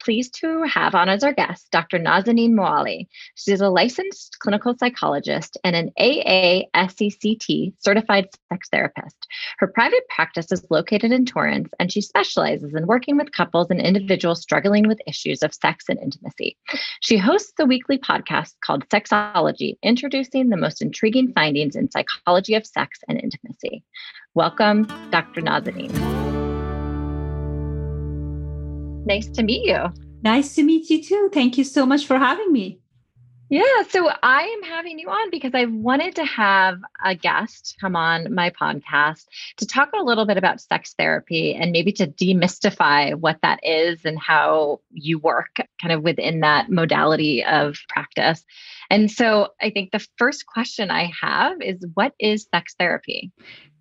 pleased to have on as our guest, Dr. Nazanin Moali. She's a licensed clinical psychologist and an AASECT certified sex therapist. Her private practice is located in Torrance, and she specializes in working with couples and individuals struggling with issues of sex and intimacy. She hosts the weekly podcast called Sexology, introducing the most intriguing findings in psychology of sex and intimacy. Welcome, Dr. Nazanin. Nice to meet you. Nice to meet you too. Thank you so much for having me. Yeah, so I am having you on because I wanted to have a guest come on my podcast to talk a little bit about sex therapy and maybe to demystify what that is and how you work kind of within that modality of practice. And so I think the first question I have is, what is sex therapy?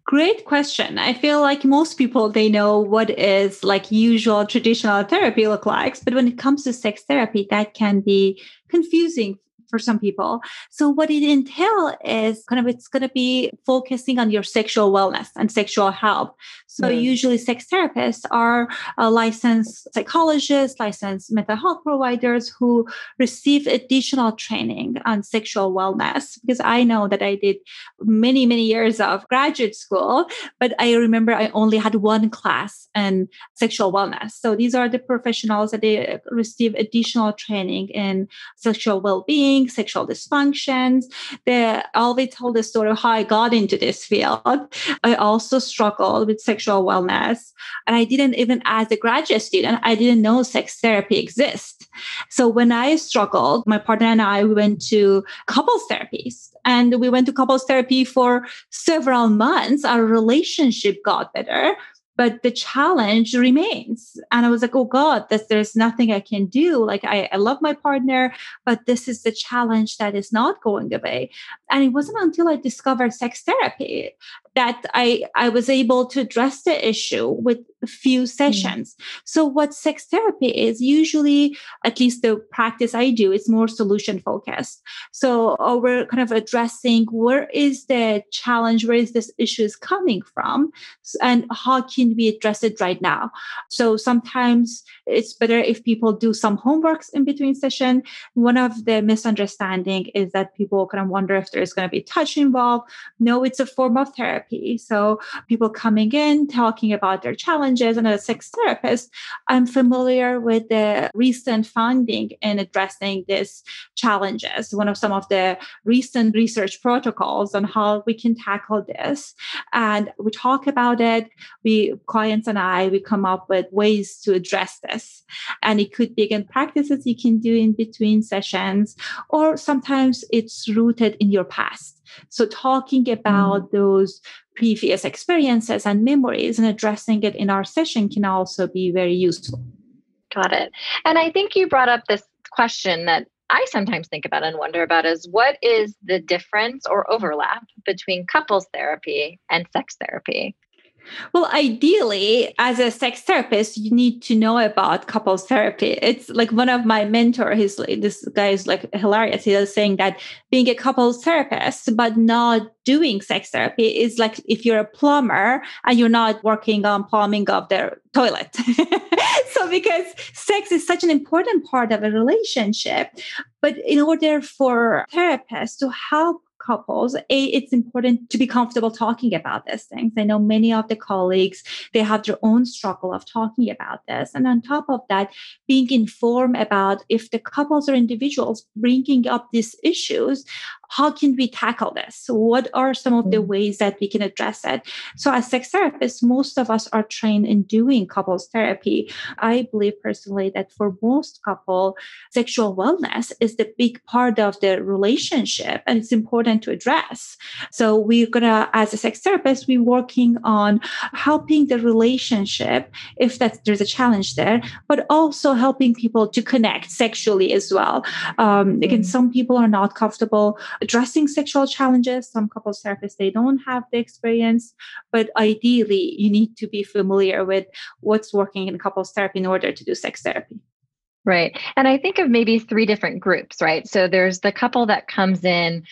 Great question. I feel like most people, they know what is like usual traditional therapy looks like, but when it comes to sex therapy, that can be confusing for some people. So what it entails is kind of, it's going to be focusing on your sexual wellness and sexual health. So usually sex therapists are licensed psychologists, licensed mental health providers who receive additional training on sexual wellness. Because I know that I did many, many years of graduate school, but I remember I only had one class in sexual wellness. So these are the professionals that they receive additional training in sexual well-being, sexual dysfunctions. They always told the story of how I got into this field. I also struggled with sexual wellness. And I didn't even, as a graduate student, I didn't know sex therapy exists. So when I struggled, my partner and I went to couples therapies. And we went to couples therapy for several months. Our relationship got better. But the challenge remains. And I was like, oh God, there's nothing I can do. Like, I love my partner, but this is the challenge that is not going away. And it wasn't until I discovered sex therapy that I was able to address the issue with a few sessions. So what sex therapy is usually, at least the practice I do, it's more solution focused. So we're kind of addressing where is the challenge, where is this issue is coming from, and how can we address it right now. So sometimes it's better if people do some homeworks in between session. One of the misunderstanding is that people kind of wonder if there's going to be touch involved. No, it's a form of therapy. So people coming in, talking about their challenges, and as a sex therapist, I'm familiar with the recent finding in addressing these challenges. One of some of the recent research protocols on how we can tackle this. And we talk about it. Clients and I, we come up with ways to address this. And it could be, again, practices you can do in between sessions, or sometimes it's rooted in your past. So talking about those previous experiences and memories and addressing it in our session can also be very useful. Got it. And I think you brought up this question that I sometimes think about and wonder about is, what is the difference or overlap between couples therapy and sex therapy? Well, ideally, as a sex therapist, you need to know about couples therapy. It's like one of my mentors, this guy is like hilarious. He was saying that being a couples therapist, but not doing sex therapy is like if you're a plumber and you're not working on plumbing of the toilet. So because sex is such an important part of a relationship, but in order for therapists to help couples, it's important to be comfortable talking about these things. I know many of the colleagues, they have their own struggle of talking about this. And on top of that, being informed about if the couples or individuals bringing up these issues, how can we tackle this? What are some of the ways that we can address it? So as sex therapists, most of us are trained in doing couples therapy. I believe personally that for most couple, sexual wellness is the big part of the relationship, and it's important to address. So we're going to, as a sex therapist, we're working on helping the relationship, if there's a challenge there, but also helping people to connect sexually as well. Again, some people are not comfortable addressing sexual challenges. Some couples therapists, they don't have the experience, but ideally you need to be familiar with what's working in couples therapy in order to do sex therapy. Right. And I think of maybe three different groups, right? So there's the couple that comes in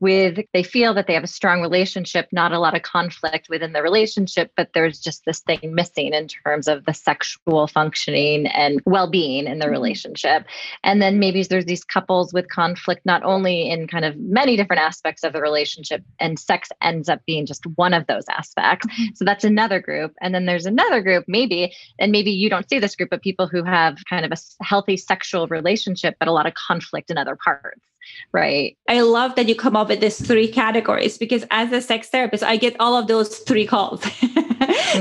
with, they feel that they have a strong relationship, not a lot of conflict within the relationship, but there's just this thing missing in terms of the sexual functioning and well-being in the relationship. And then maybe there's these couples with conflict, not only in kind of many different aspects of the relationship, and sex ends up being just one of those aspects. So that's another group. And then there's another group, maybe, and maybe you don't see this group, of people who have kind of a healthy sexual relationship, but a lot of conflict in other parts. Right. I love that you come up with these three categories, because as a sex therapist, I get all of those three calls.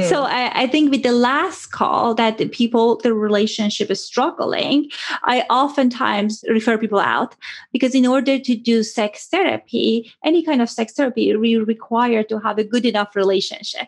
So I think with the last call that the relationship is struggling, I oftentimes refer people out, because in order to do sex therapy, any kind of sex therapy, we require to have a good enough relationship.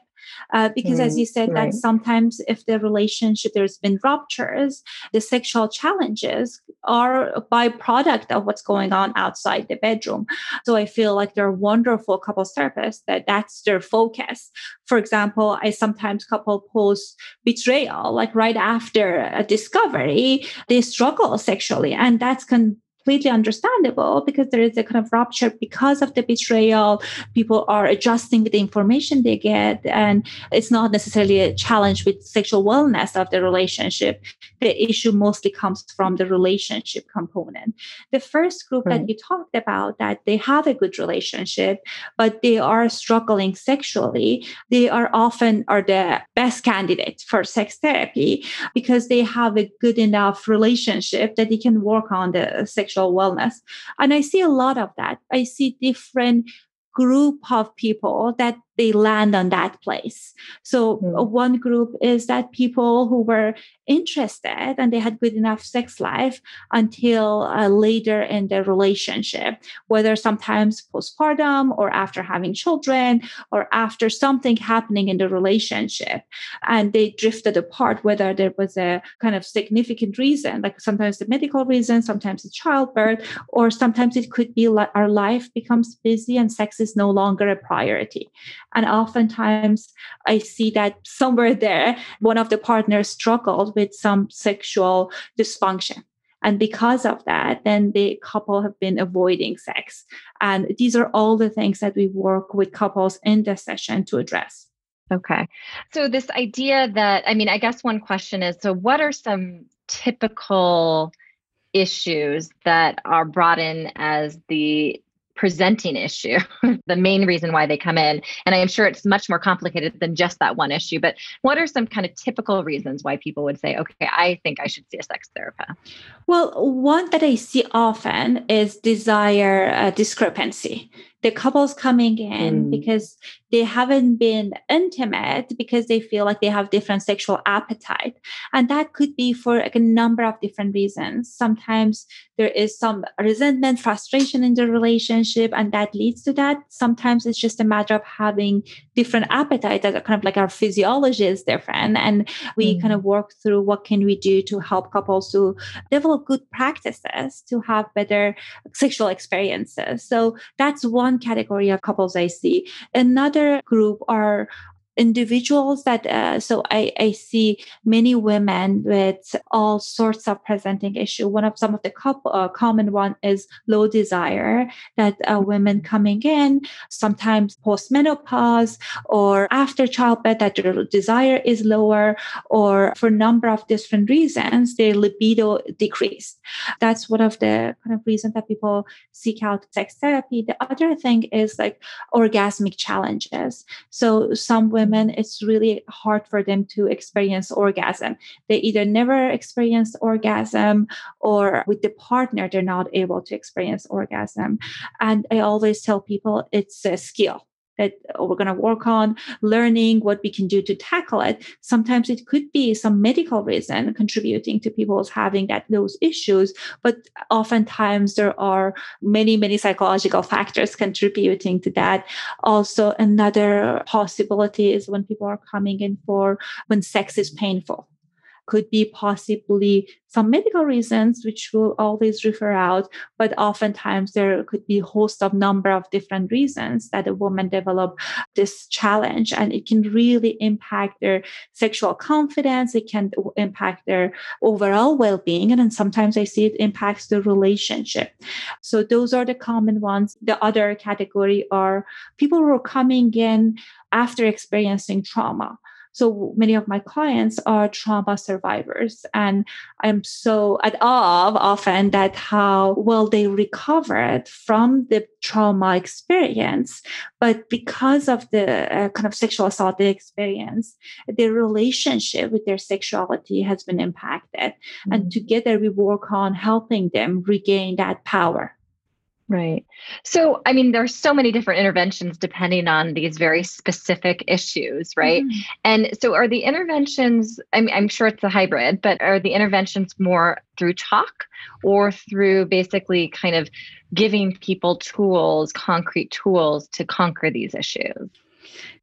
Because as you said, that sometimes if the relationship, there's been ruptures, the sexual challenges are a byproduct of what's going on outside the bedroom. So I feel like there are wonderful couples therapists that's their focus. For example, I sometimes couple post betrayal, like right after a discovery, they struggle sexually, and that's completely understandable, because there is a kind of rupture because of the betrayal. People are adjusting with the information they get, and it's not necessarily a challenge with sexual wellness of the relationship. The issue mostly comes from the relationship component. The first group that you talked about, that they have a good relationship, but they are struggling sexually, they are often the best candidate for sex therapy, because they have a good enough relationship that they can work on the sexual wellness. And I see a lot of that. I see different group of people that they land on that place. So one group is that people who were interested and they had good enough sex life until later in their relationship, whether sometimes postpartum or after having children or after something happening in the relationship, and they drifted apart, whether there was a kind of significant reason, like sometimes the medical reason, sometimes the childbirth, or sometimes it could be like our life becomes busy and sex is no longer a priority. And oftentimes I see that somewhere there, one of the partners struggled with some sexual dysfunction. And because of that, then the couple have been avoiding sex. And these are all the things that we work with couples in the session to address. Okay. So this idea that, I guess one question is, so what are some typical issues that are brought in as the presenting issue, the main reason why they come in? And I am sure it's much more complicated than just that one issue, but what are some kind of typical reasons why people would say, okay, I think I should see a sex therapist? Well, one that I see often is desire discrepancy. The couples coming in because they haven't been intimate, because they feel like they have different sexual appetite. And that could be for like a number of different reasons. Sometimes there is some resentment, frustration in the relationship, and that leads to that. Sometimes it's just a matter of having different appetite, that are kind of like our physiology is different. And we kind of work through what can we do to help couples to develop good practices to have better sexual experiences. So that's one category of couples I see. Another group are individuals that, I see many women with all sorts of presenting issue. Some of the common one is low desire, that women coming in, sometimes post-menopause or after childbirth, that their desire is lower, or for a number of different reasons, their libido decreased. That's one of the kind of reasons that people seek out sex therapy. The other thing is like orgasmic challenges. So some women, it's really hard for them to experience orgasm. They either never experienced orgasm, or with the partner, they're not able to experience orgasm. And I always tell people it's a skill that we're going to work on, learning what we can do to tackle it. Sometimes it could be some medical reason contributing to people's having those issues, but oftentimes there are many, many psychological factors contributing to that. Also, another possibility is when people are coming in when sex is painful. could be possibly some medical reasons, which we'll always refer out, but oftentimes there could be a host of number of different reasons that a woman develop this challenge, and it can really impact their sexual confidence. It can impact their overall well-being, and then sometimes I see it impacts the relationship. So those are the common ones. The other category are people who are coming in after experiencing trauma. So many of my clients are trauma survivors, and I'm so at awe often that how well they recovered from the trauma experience, but because of the kind of sexual assault they experienced, their relationship with their sexuality has been impacted. Mm-hmm. And together we work on helping them regain that power. Right. So, I mean, there's so many different interventions depending on these very specific issues, right? Mm-hmm. And so are the interventions, I'm sure it's a hybrid, but are the interventions more through talk or through basically kind of giving people tools, concrete tools to conquer these issues?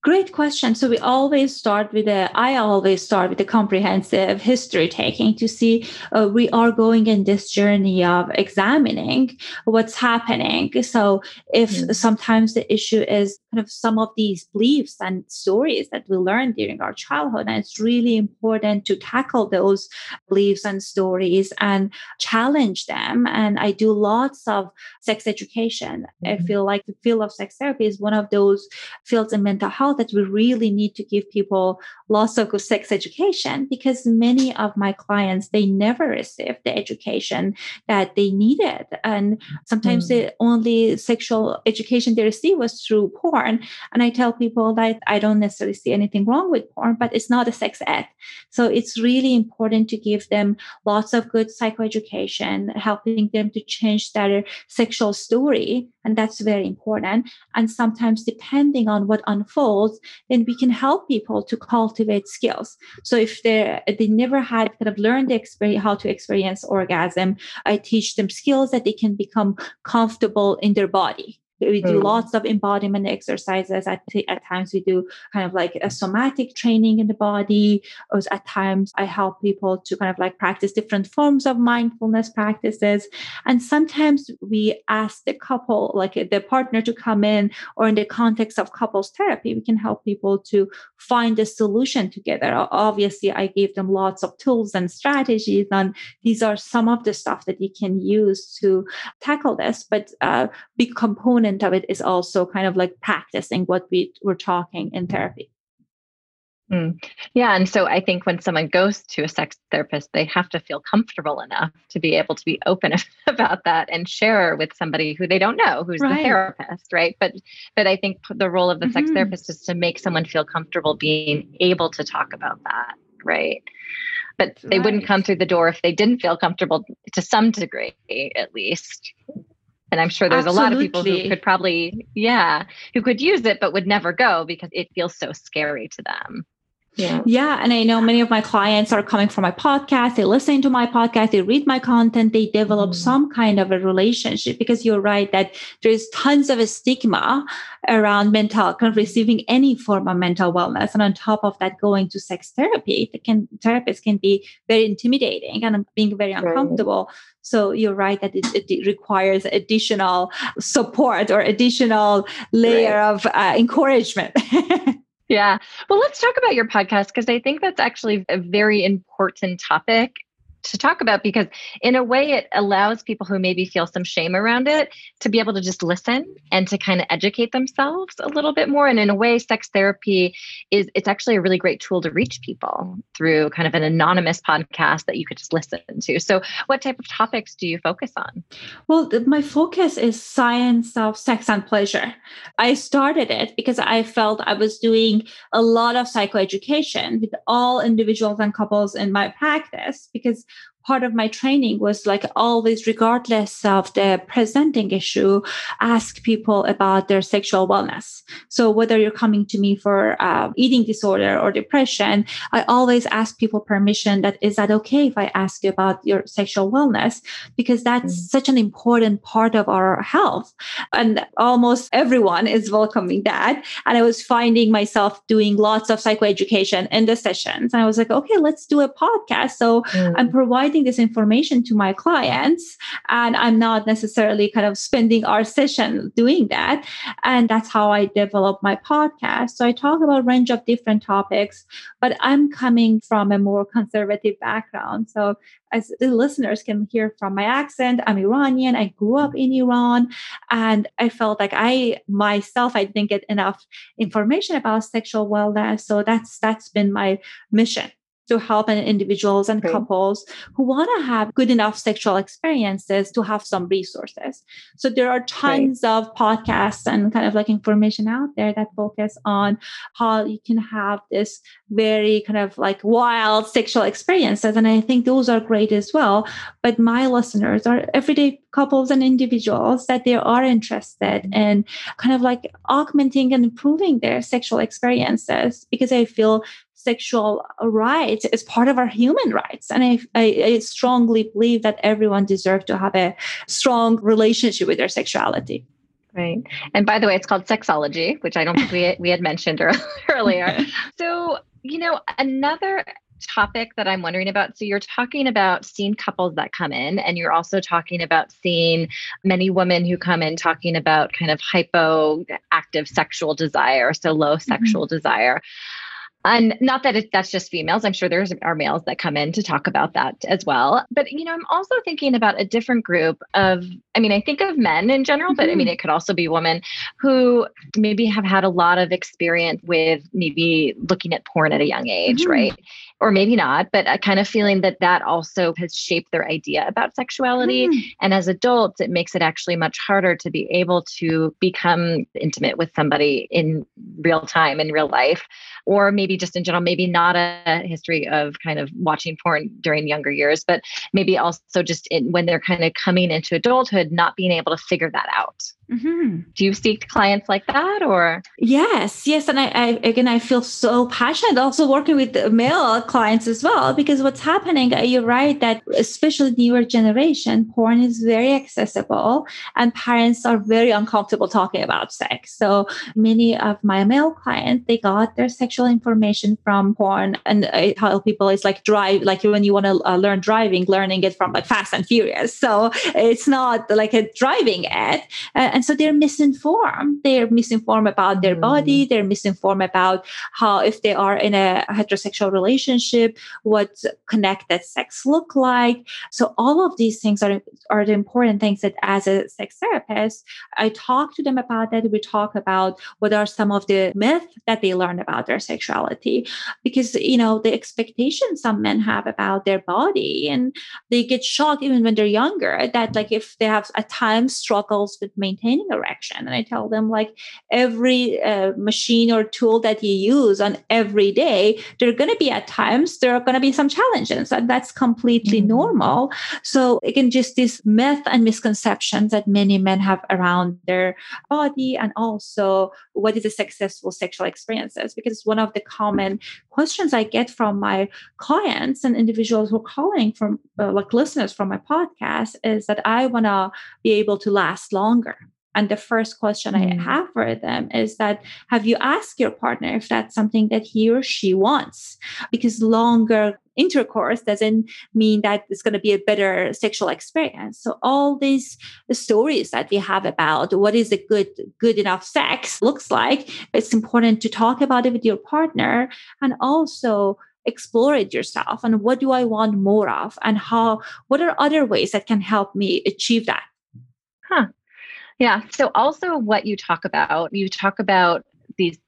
Great question. So I always start with a comprehensive history taking to see we are going in this journey of examining what's happening. So if sometimes the issue is kind of some of these beliefs and stories that we learned during our childhood, and it's really important to tackle those beliefs and stories and challenge them. And I do lots of sex education. Mm-hmm. I feel like the field of sex therapy is one of those fields in mental health that we really need to give people lots of sex education, because many of my clients, they never received the education that they needed. And sometimes the only sexual education they received was through porn. And I tell people that I don't necessarily see anything wrong with porn, but it's not a sex ed. So it's really important to give them lots of good psychoeducation, helping them to change their sexual story. And that's very important. And sometimes depending on what unfolds, then we can help people to cultivate skills. So if they never had kind of learned how to experience orgasm, I teach them skills that they can become comfortable in their body. We do lots of embodiment exercises. At times we do kind of like a somatic training in the body. Or at times I help people to kind of like practice different forms of mindfulness practices. And sometimes we ask the couple, like the partner, to come in, or in the context of couples therapy, we can help people to find a solution together. Obviously, I gave them lots of tools and strategies, and these are some of the stuff that you can use to tackle this. But a big component of it is also kind of like practicing what we were talking in therapy. Yeah. And so I think when someone goes to a sex therapist, they have to feel comfortable enough to be able to be open about that and share with somebody who they don't know, who's the therapist, right? But I think the role of the sex therapist is to make someone feel comfortable being able to talk about that, right? But they wouldn't come through the door if they didn't feel comfortable to some degree, at least. And I'm sure there's a lot of people who could probably, who could use it, but would never go because it feels so scary to them. Yeah. And I know many of my clients are coming from my podcast. They listen to my podcast. They read my content. They develop some kind of a relationship, because you're right that there is tons of a stigma around kind of receiving any form of mental wellness. And on top of that, going to sex therapy, therapists can be very intimidating and being very uncomfortable. So you're right that it requires additional support or additional layer of encouragement. Yeah. Well, let's talk about your podcast, because I think that's actually a very important topic to talk about, because in a way it allows people who maybe feel some shame around it to be able to just listen and to kind of educate themselves a little bit more. And in a way, sex therapy it's actually a really great tool to reach people through kind of an anonymous podcast that you could just listen to. So what type of topics do you focus on? Well, my focus is science of sex and pleasure. I started it because I felt I was doing a lot of psychoeducation with all individuals and couples in my practice, because part of my training was like always, regardless of the presenting issue, ask people about their sexual wellness. So whether you're coming to me for eating disorder or depression, I always ask people permission that, is that okay if I ask you about your sexual wellness? Because that's such an important part of our health. And almost everyone is welcoming that. And I was finding myself doing lots of psychoeducation in the sessions. And I was like, okay, let's do a podcast. So I'm providing this information to my clients, and I'm not necessarily kind of spending our session doing that. And that's how I develop my podcast. So I talk about a range of different topics, but I'm coming from a more conservative background. So as the listeners can hear from my accent, I'm Iranian. I grew up in Iran, and I felt like I didn't get enough information about sexual wellness. So that's been my mission, to help individuals and couples who want to have good enough sexual experiences to have some resources. So there are tons of podcasts and kind of like information out there that focus on how you can have this very kind of like wild sexual experiences. And I think those are great as well. But my listeners are everyday couples and individuals that they are interested in kind of like augmenting and improving their sexual experiences, because I feel sexual rights is part of our human rights. And I strongly believe that everyone deserves to have a strong relationship with their sexuality. Right. And by the way, it's called Sexology, which I don't think we had mentioned earlier. So, you know, another topic that I'm wondering about. So you're talking about seeing couples that come in, and you're also talking about seeing many women who come in talking about kind of hypoactive sexual desire, so low sexual desire. And not that that's just females. I'm sure there are males that come in to talk about that as well. But, you know, I'm also thinking about a different group of, I mean, I think of men in general, but I mean, it could also be women who maybe have had a lot of experience with maybe looking at porn at a young age, right? Or maybe not, but I kind of feeling that also has shaped their idea about sexuality. And as adults, it makes it actually much harder to be able to become intimate with somebody in real time, in real life, or maybe just in general, maybe not a history of kind of watching porn during younger years, but maybe also just when they're kind of coming into adulthood, not being able to figure that out. Do you seek clients like that, or? Yes. And I feel so passionate also working with male clients as well, because what's happening, you're right, that especially newer generation, porn is very accessible and parents are very uncomfortable talking about sex. So many of my male clients, they got their sexual information from porn. And I tell people it's like drive, like when you want to learn driving, learning it from like Fast and Furious. So it's not like a driving ed. And so they're misinformed. They're misinformed about their body. They're misinformed about how, if they are in a heterosexual relationship, what connected sex look like. So all of these things are the important things that as a sex therapist, I talk to them about that. We talk about what are some of the myths that they learn about their sexuality, because, you know, the expectations some men have about their body, and they get shocked even when they're younger that, like, if they have at times struggles with maintaining erection. And I tell them, like, every machine or tool that you use on every day, there are going to be some challenges, and that's completely normal. So again, just this myth and misconceptions that many men have around their body, and also what is a successful sexual experiences, because one of the common questions I get from my clients and individuals who are calling from like listeners from my podcast is that I want to be able to last longer. And the first question I have for them is that, have you asked your partner if that's something that he or she wants? Because longer intercourse doesn't mean that it's going to be a better sexual experience. So all these stories that we have about what is a good enough sex looks like, it's important to talk about it with your partner, and also explore it yourself. And what do I want more of? And what are other ways that can help me achieve that? Yeah. So also what you talk about these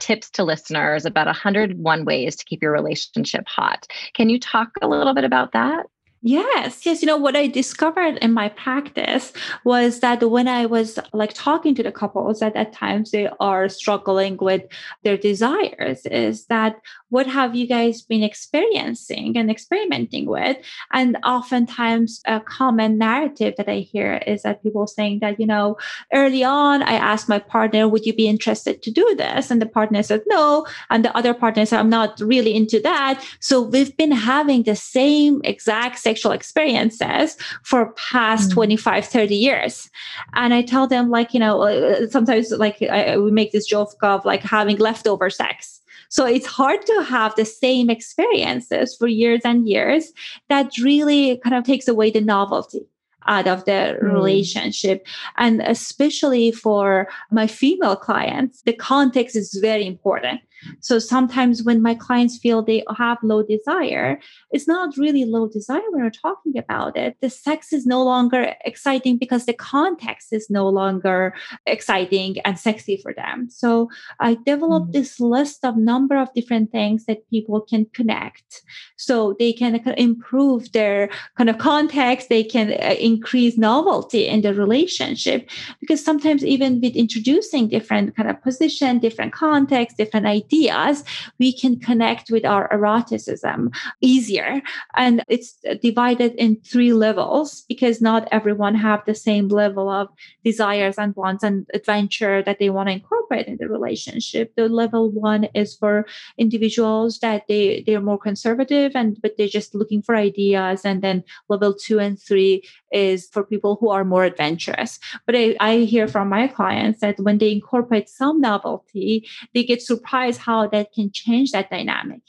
tips to listeners about 101 ways to keep your relationship hot. Can you talk a little bit about that? Yes. You know, what I discovered in my practice was that when I was like talking to the couples that at times they are struggling with their desires, is that what have you guys been experiencing and experimenting with? And oftentimes a common narrative that I hear is that people saying that, you know, early on, I asked my partner, would you be interested to do this? And the partner said, no. And the other partner said, I'm not really into that. So we've been having the same exact sexual experiences for past 25, 30 years. And I tell them, like, you know, sometimes like we make this joke of like having leftover sex. So it's hard to have the same experiences for years and years. That really kind of takes away the novelty out of the relationship. And especially for my female clients, the context is very important. So sometimes when my clients feel they have low desire, it's not really low desire when we're talking about it. The sex is no longer exciting because the context is no longer exciting and sexy for them. So I developed this list of number of different things that people can connect. So they can improve their kind of context. They can increase novelty in the relationship, because sometimes even with introducing different kind of position, different context, different ideas, we can connect with our eroticism easier. And it's divided in three levels, because not everyone have the same level of desires and wants and adventure that they want to incorporate in the relationship. The level one is for individuals that they're more conservative, but they're just looking for ideas. And then level 2 and 3 is for people who are more adventurous. But I hear from my clients that when they incorporate some novelty, they get surprised how that can change that dynamic.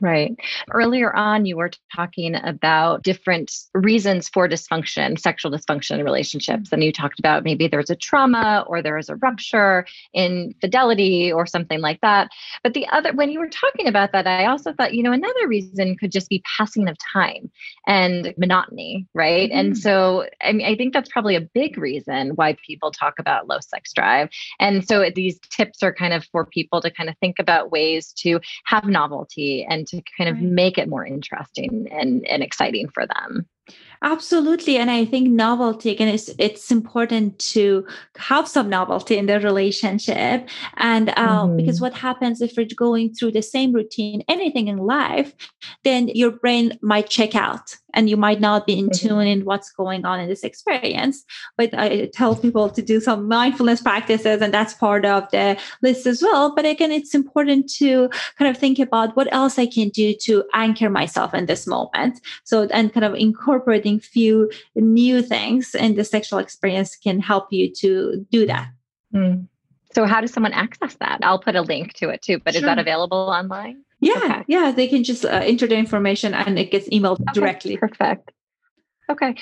Right. Earlier on, you were talking about different reasons for dysfunction, sexual dysfunction in relationships. And you talked about maybe there's a trauma or there is a rupture in fidelity or something like that. But when you were talking about that, I also thought, you know, another reason could just be passing of time and monotony, right? And so, I mean, I think that's probably a big reason why people talk about low sex drive. And so these tips are kind of for people to kind of think about ways to have novelty and to kind of make it more interesting and exciting for them. Absolutely. And I think novelty, again, it's important to have some novelty in the relationship. And because what happens if you're going through the same routine, anything in life, then your brain might check out and you might not be in tune in what's going on in this experience. But I tell people to do some mindfulness practices, and that's part of the list as well. But again, it's important to kind of think about what else I can do to anchor myself in this moment. So, and kind of incorporating few new things in the sexual experience can help you to do that. So how does someone access that? I'll put a link to it too, but is that available online? Yeah, they can just enter the information and it gets emailed directly. Perfect. Okay.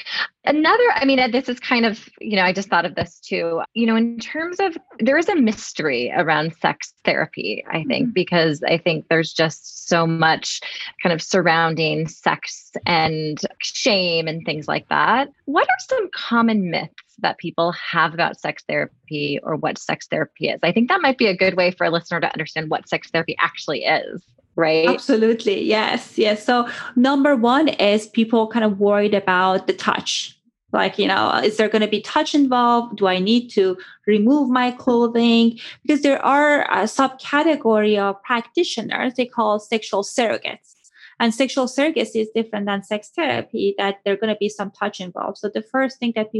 Another, I mean, this is kind of, you know, I just thought of this too, you know, in terms of, there is a mystery around sex therapy, I think, because I think there's just so much kind of surrounding sex and shame and things like that. What are some common myths that people have about sex therapy or what sex therapy is? I think that might be a good way for a listener to understand what sex therapy actually is. Right? Absolutely. Yes. So number one is people kind of worried about the touch. Like, you know, is there going to be touch involved? Do I need to remove my clothing? Because there are a subcategory of practitioners they call sexual surrogates. And sexual surrogacy is different than sex therapy, that there's going to be some touch involved. So the first thing that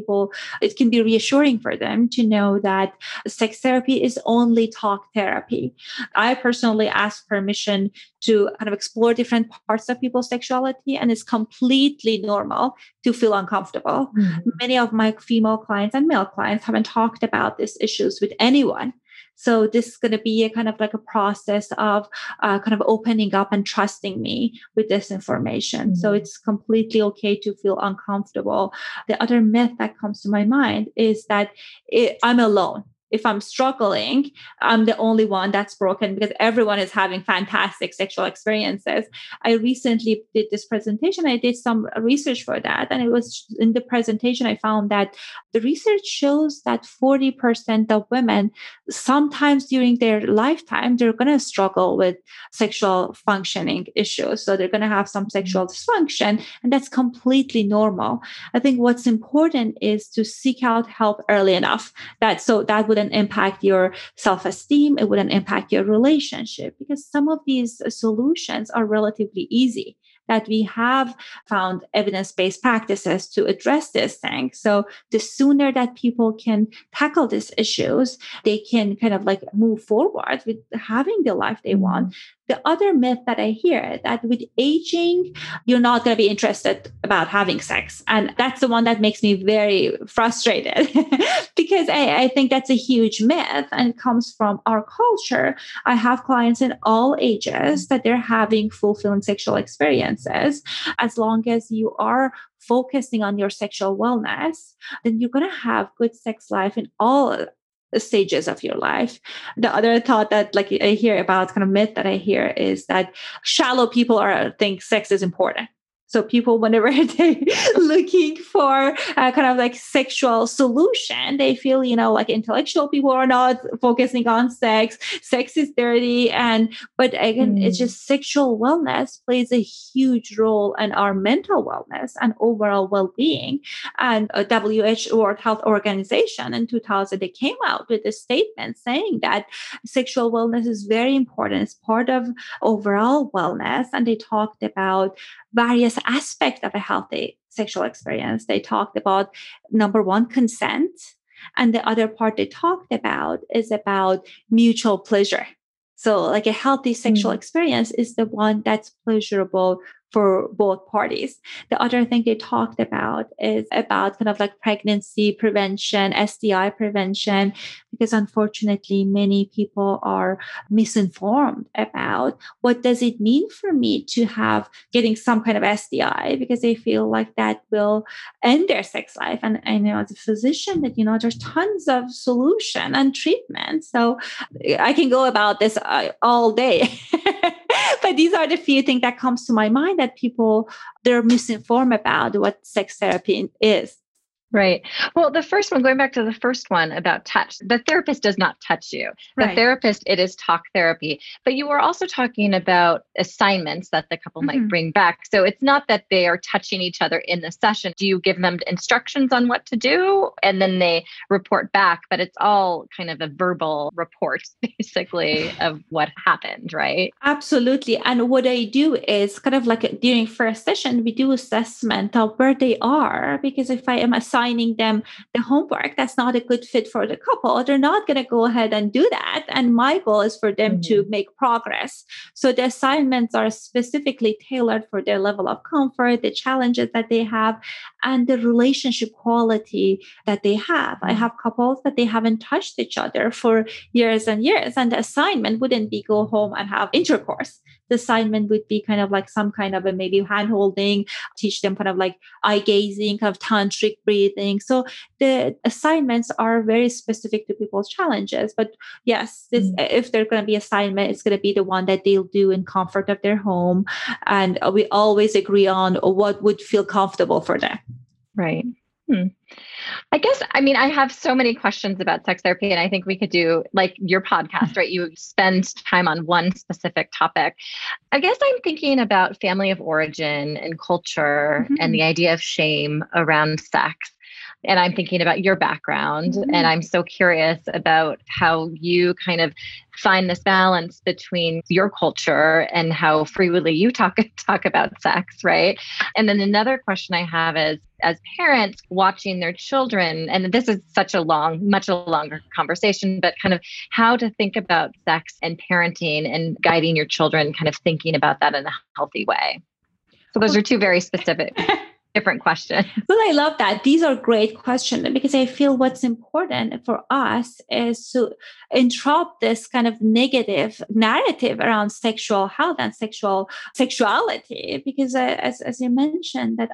it can be reassuring for them to know that sex therapy is only talk therapy. I personally ask permission to kind of explore different parts of people's sexuality, and it's completely normal to feel uncomfortable. Many of my female clients and male clients haven't talked about these issues with anyone. So this is going to be a kind of like a process of kind of opening up and trusting me with this information. So it's completely okay to feel uncomfortable. The other myth that comes to my mind is that I'm alone if I'm struggling, I'm the only one that's broken because everyone is having fantastic sexual experiences. I recently did this presentation. I did some research for that. And it was in the presentation, I found that the research shows that 40% of women, sometimes during their lifetime, they're going to struggle with sexual functioning issues. So they're going to have some sexual dysfunction, and that's completely normal. I think what's important is to seek out help early enough so that wouldn't impact your self-esteem. It wouldn't impact your relationship, because some of these solutions are relatively easy, that we have found evidence-based practices to address this thing. So the sooner that people can tackle these issues, they can kind of like move forward with having the life they want. The other myth that I hear, that with aging, you're not going to be interested about having sex. And that's the one that makes me very frustrated because I think that's a huge myth and it comes from our culture. I have clients in all ages that they're having fulfilling sexual experiences. As long as you are focusing on your sexual wellness, then you're going to have good sex life in all stages of your life. The other thought that like I hear about, kind of myth that I hear, is that shallow people think sex is important. So people, whenever they're looking for a kind of like sexual solution, they feel, like intellectual people are not focusing on sex. Sex is dirty. But again, it's just sexual wellness plays a huge role in our mental wellness and overall well-being. And WHO, World Health Organization, in 2000, they came out with a statement saying that sexual wellness is very important. It's part of overall wellness. And they talked about various aspects of a healthy sexual experience. They talked about, number one, consent. And the other part they talked about is about mutual pleasure. So like a healthy sexual experience is the one that's pleasurable for both parties. The other thing they talked about is about kind of like pregnancy prevention, STI prevention, because unfortunately, many people are misinformed about what does it mean for me to have getting some kind of STI, because they feel like that will end their sex life. And I know as a physician that, there's tons of solution and treatment. So I can go about this all day. But these are the few things that comes to my mind that people, they're misinformed about what sex therapy is. Right. Well, the first one, going back to the first one about touch, the therapist does not touch you. Right. The therapist, it is talk therapy. But you were also talking about assignments that the couple might bring back. So it's not that they are touching each other in the session. Do you give them instructions on what to do? And then they report back, but it's all kind of a verbal report, basically, of what happened, right? Absolutely. And what I do is kind of like during first session, we do assessment of where they are, because if I am assigned them the homework that's not a good fit for the couple, they're not going to go ahead and do that. And my goal is for them to make progress. So the assignments are specifically tailored for their level of comfort, the challenges that they have, and the relationship quality that they have. I have couples that they haven't touched each other for years and years, and the assignment wouldn't be go home and have intercourse. The assignment would be kind of like some kind of a maybe hand holding, teach them kind of like eye gazing, kind of tantric breathing. So the assignments are very specific to people's challenges. But yes, this, if they're going to be assignment, it's going to be the one that they'll do in comfort of their home. And we always agree on what would feel comfortable for them. Right. I guess, I have so many questions about sex therapy, and I think we could do like your podcast, right? You spend time on one specific topic. I guess I'm thinking about family of origin and culture and the idea of shame around sex. And I'm thinking about your background, and I'm so curious about how you kind of find this balance between your culture and how freely you talk about sex, right? And then another question I have is, as parents watching their children, and this is such a much longer conversation, but kind of how to think about sex and parenting and guiding your children, kind of thinking about that in a healthy way. So those are two very specific different question. Well, I love that. These are great questions, because I feel what's important for us is to interrupt this kind of negative narrative around sexual health and sexuality. Because as you mentioned, that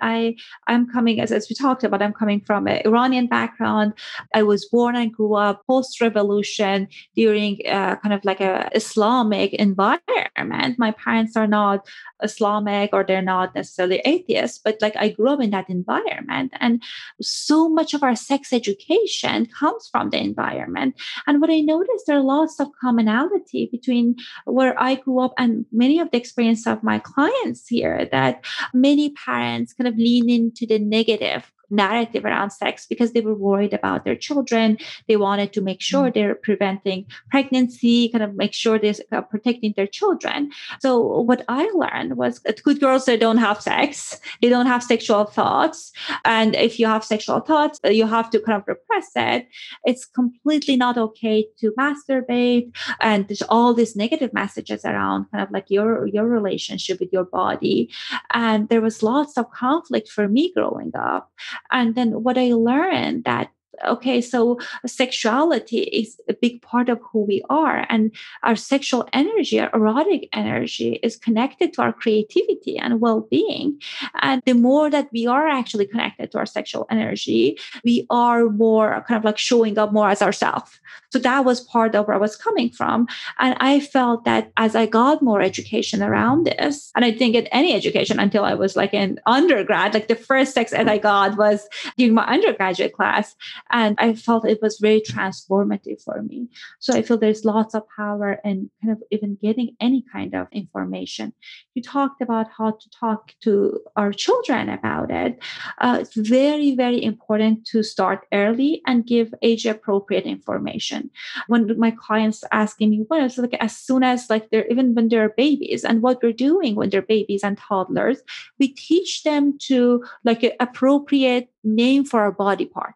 I'm coming, as we talked about, I'm coming from an Iranian background. I was born and grew up post-revolution during kind of like a Islamic environment. My parents are not Islamic, or they're not necessarily atheists, but like I grew up in that environment. And so much of our sex education comes from the environment. And what I noticed, there are lots of commonality between where I grew up and many of the experience of my clients here, that many parents kind of lean into the negative narrative around sex because they were worried about their children. They wanted to make sure they're preventing pregnancy, kind of make sure they're protecting their children. So what I learned was that good girls, they don't have sex. They don't have sexual thoughts. And if you have sexual thoughts, you have to kind of repress it. It's completely not okay to masturbate. And there's all these negative messages around kind of like your relationship with your body. And there was lots of conflict for me growing up. And then what I learned that, okay, so sexuality is a big part of who we are, and our sexual energy, our erotic energy is connected to our creativity and well-being. And the more that we are actually connected to our sexual energy, we are more kind of like showing up more as ourselves. So that was part of where I was coming from. And I felt that as I got more education around this, and I didn't get any education until I was like in undergrad, like the first sex ed I got was during my undergraduate class. And I felt it was very transformative for me. So I feel there's lots of power in kind of even getting any kind of information. You talked about how to talk to our children about it. It's very, very important to start early and give age-appropriate information. When my clients asking me, well, it's like as soon as like they're, even when they're babies, and what we're doing when they're babies and toddlers, we teach them to like an appropriate name for our body part.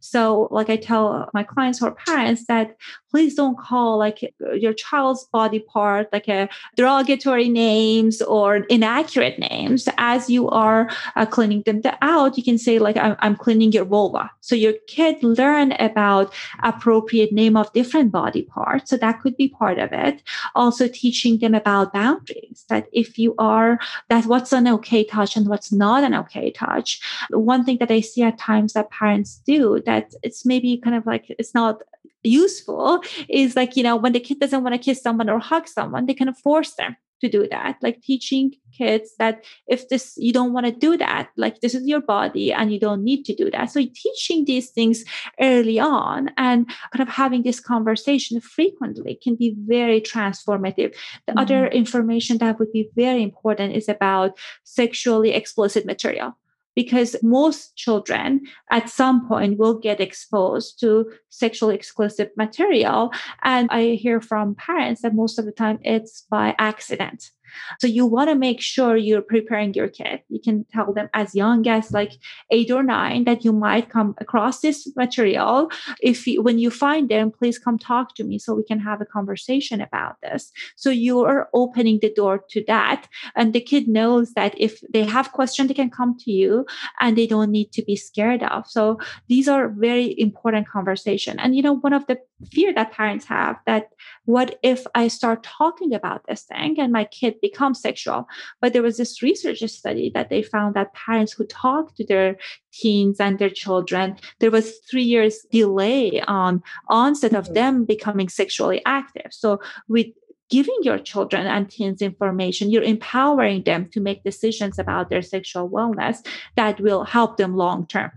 So like I tell my clients or parents that please don't call like your child's body part like a derogatory names or inaccurate names. As you are cleaning them out, you can say like, I'm cleaning your vulva. So your kid learn about appropriate name of different body parts. So that could be part of it. Also teaching them about boundaries, that if you are, that what's an okay touch and what's not an okay touch. One thing that I see at times that parents do, that it's maybe kind of like it's not useful, is like, you know, when the kid doesn't want to kiss someone or hug someone, they kind of force them to do that. Like teaching kids that if this, you don't want to do that, like this is your body and you don't need to do that. So teaching these things early on and kind of having this conversation frequently can be very transformative. The other information that would be very important is about sexually explicit material. Because most children at some point will get exposed to sexually explicit material. And I hear from parents that most of the time it's by accident. So you want to make sure you're preparing your kid. You can tell them as young as like 8 or 9 that you might come across this material. If you, when you find them, please come talk to me so we can have a conversation about this. So you are opening the door to that. And the kid knows that if they have questions, they can come to you and they don't need to be scared of. So these are very important conversations. And, you know, one of the fear that parents have that what if I start talking about this thing and my kid become sexual. But there was this research study that they found that parents who talk to their teens and their children, there was 3 years delay on onset of them becoming sexually active. So with giving your children and teens information, you're empowering them to make decisions about their sexual wellness that will help them long term.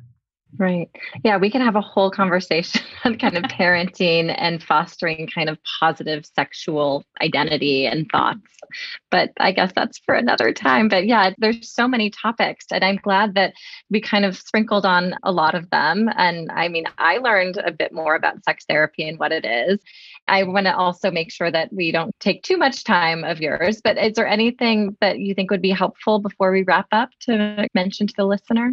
Right. Yeah, we can have a whole conversation on kind of parenting and fostering kind of positive sexual identity and thoughts. But I guess that's for another time. But yeah, there's so many topics. And I'm glad that we kind of sprinkled on a lot of them. And I mean, I learned a bit more about sex therapy and what it is. I want to also make sure that we don't take too much time of yours. But is there anything that you think would be helpful before we wrap up to mention to the listener?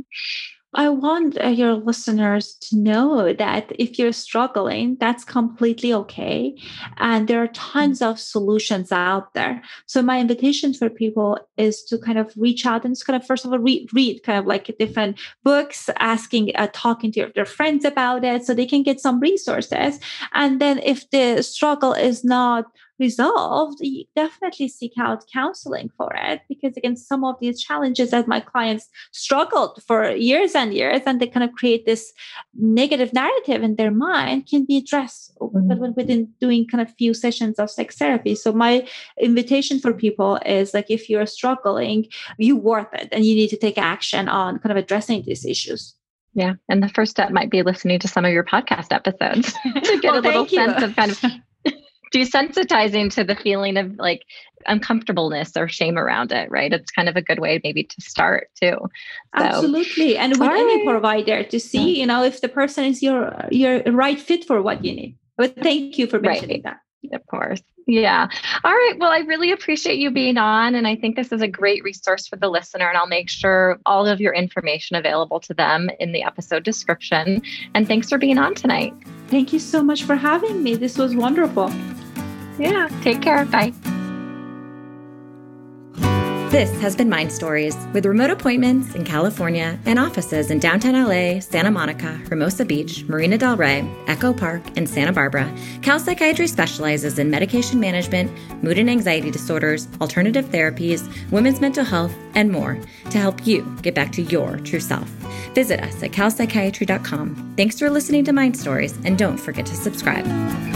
I want your listeners to know that if you're struggling, that's completely okay. And there are tons of solutions out there. So my invitation for people is to kind of reach out and just kind of, first of all, read kind of like different books, asking, talking to their friends about it so they can get some resources. And then if the struggle is not resolved, you definitely seek out counseling for it, because again, some of these challenges that my clients struggled for years and years, and they kind of create this negative narrative in their mind, can be addressed within doing kind of few sessions of sex therapy. So my invitation for people is like, if you're struggling, you're worth it, and you need to take action on kind of addressing these issues. Yeah, and the first step might be listening to some of your podcast episodes to get sense of kind of desensitizing to the feeling of like uncomfortableness or shame around it, right? It's kind of a good way maybe to start too. So. Absolutely. And with any provider to see, you know, if the person is your right fit for what you need. But thank you for mentioning that. Of course. Yeah. All right. Well, I really appreciate you being on. And I think this is a great resource for the listener. And I'll make sure all of your information available to them in the episode description. And thanks for being on tonight. Thank you so much for having me. This was wonderful. Yeah. Take care. Bye. This has been Mind Stories, with remote appointments in California and offices in downtown LA, Santa Monica, Hermosa Beach, Marina del Rey, Echo Park, and Santa Barbara. Cal Psychiatry specializes in medication management, mood and anxiety disorders, alternative therapies, women's mental health, and more to help you get back to your true self. Visit us at calpsychiatry.com. Thanks for listening to Mind Stories, and don't forget to subscribe.